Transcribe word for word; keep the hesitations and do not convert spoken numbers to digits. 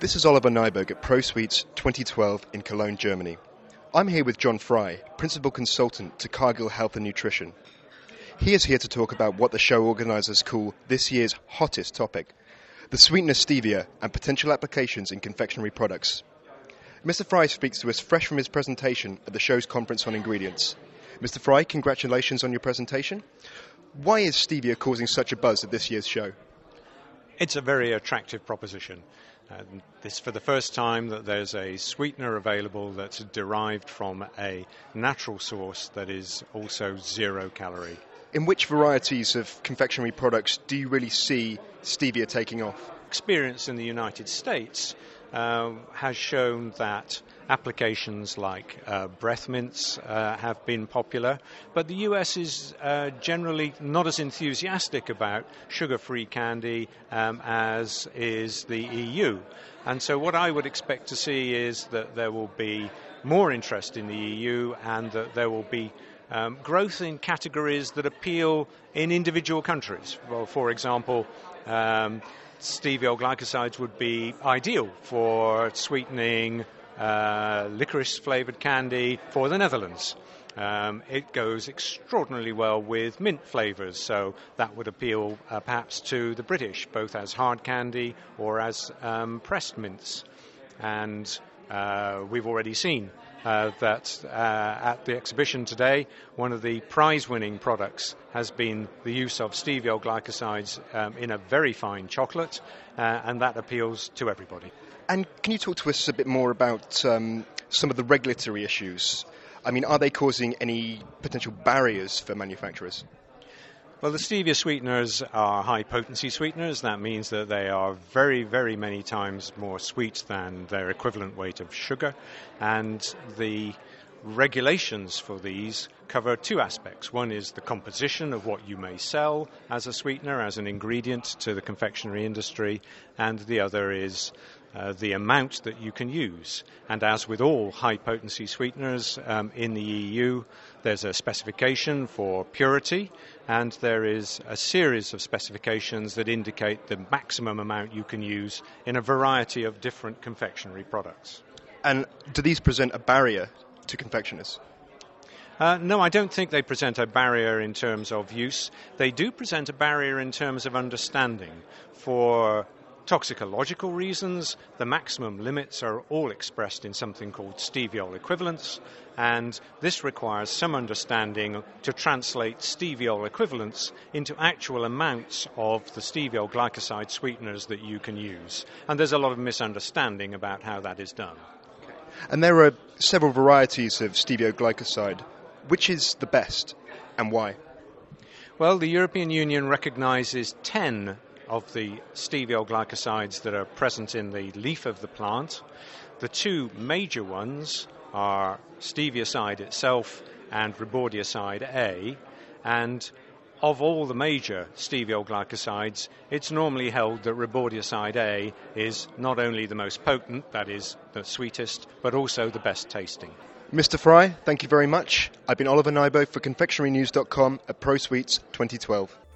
This is Oliver Nyberg at ProSweets twenty twelve in Cologne, Germany. I'm here with John Fry, Principal Consultant to Cargill Health and Nutrition. He is here to talk about what the show organisers call this year's hottest topic, the sweetener stevia and potential applications in confectionery products. Mister Fry speaks to us fresh from his presentation at the show's conference on ingredients. Mister Fry, congratulations on your presentation. Why is stevia causing such a buzz at this year's show? It's a very attractive proposition. And this for the first time that there's a sweetener available that's derived from a natural source that is also zero calorie. In which varieties of confectionery products do you really see stevia taking off? Experience in the United States uh, has shown that applications like uh, breath mints uh, have been popular, but the U S is uh, generally not as enthusiastic about sugar-free candy um, as is the E U. And so what I would expect to see is that there will be more interest in the E U and that there will be um, growth in categories that appeal in individual countries. Well, for example, um, steviol glycosides would be ideal for sweetening Uh, licorice-flavoured candy for the Netherlands. Um, it goes extraordinarily well with mint flavours, so that would appeal uh, perhaps to the British, both as hard candy or as um, pressed mints. And uh, we've already seen uh, that uh, at the exhibition today, one of the prize-winning products has been the use of steviol glycosides um, in a very fine chocolate, uh, and that appeals to everybody. And can you talk to us a bit more about um, some of the regulatory issues? I mean, are they causing any potential barriers for manufacturers? Well, the stevia sweeteners are high-potency sweeteners. That means that they are very, very many times more sweet than their equivalent weight of sugar. And the regulations for these cover two aspects. One is the composition of what you may sell as a sweetener, as an ingredient to the confectionery industry, and the other is Uh, the amount that you can use. And as with all high-potency sweeteners um, in the E U, there's a specification for purity, and there is a series of specifications that indicate the maximum amount you can use in a variety of different confectionery products. And do these present a barrier to confectioners? Uh, no, I don't think they present a barrier in terms of use. They do present a barrier in terms of understanding. For toxicological reasons, the maximum limits are all expressed in something called steviol equivalents, and this requires some understanding to translate steviol equivalents into actual amounts of the steviol glycoside sweeteners that you can use. And there's a lot of misunderstanding about how that is done. And there are several varieties of steviol glycoside. Which is the best and why? Well, the European Union recognizes ten of the steviol glycosides that are present in the leaf of the plant. The two major ones are stevioside itself and rebaudioside A, and of all the major steviol glycosides, it's normally held that rebaudioside A is not only the most potent, that is, the sweetest, but also the best tasting. Mister Fry, thank you very much. I've been Oliver Nyberg for confectionery news dot com at ProSweets twenty twelve.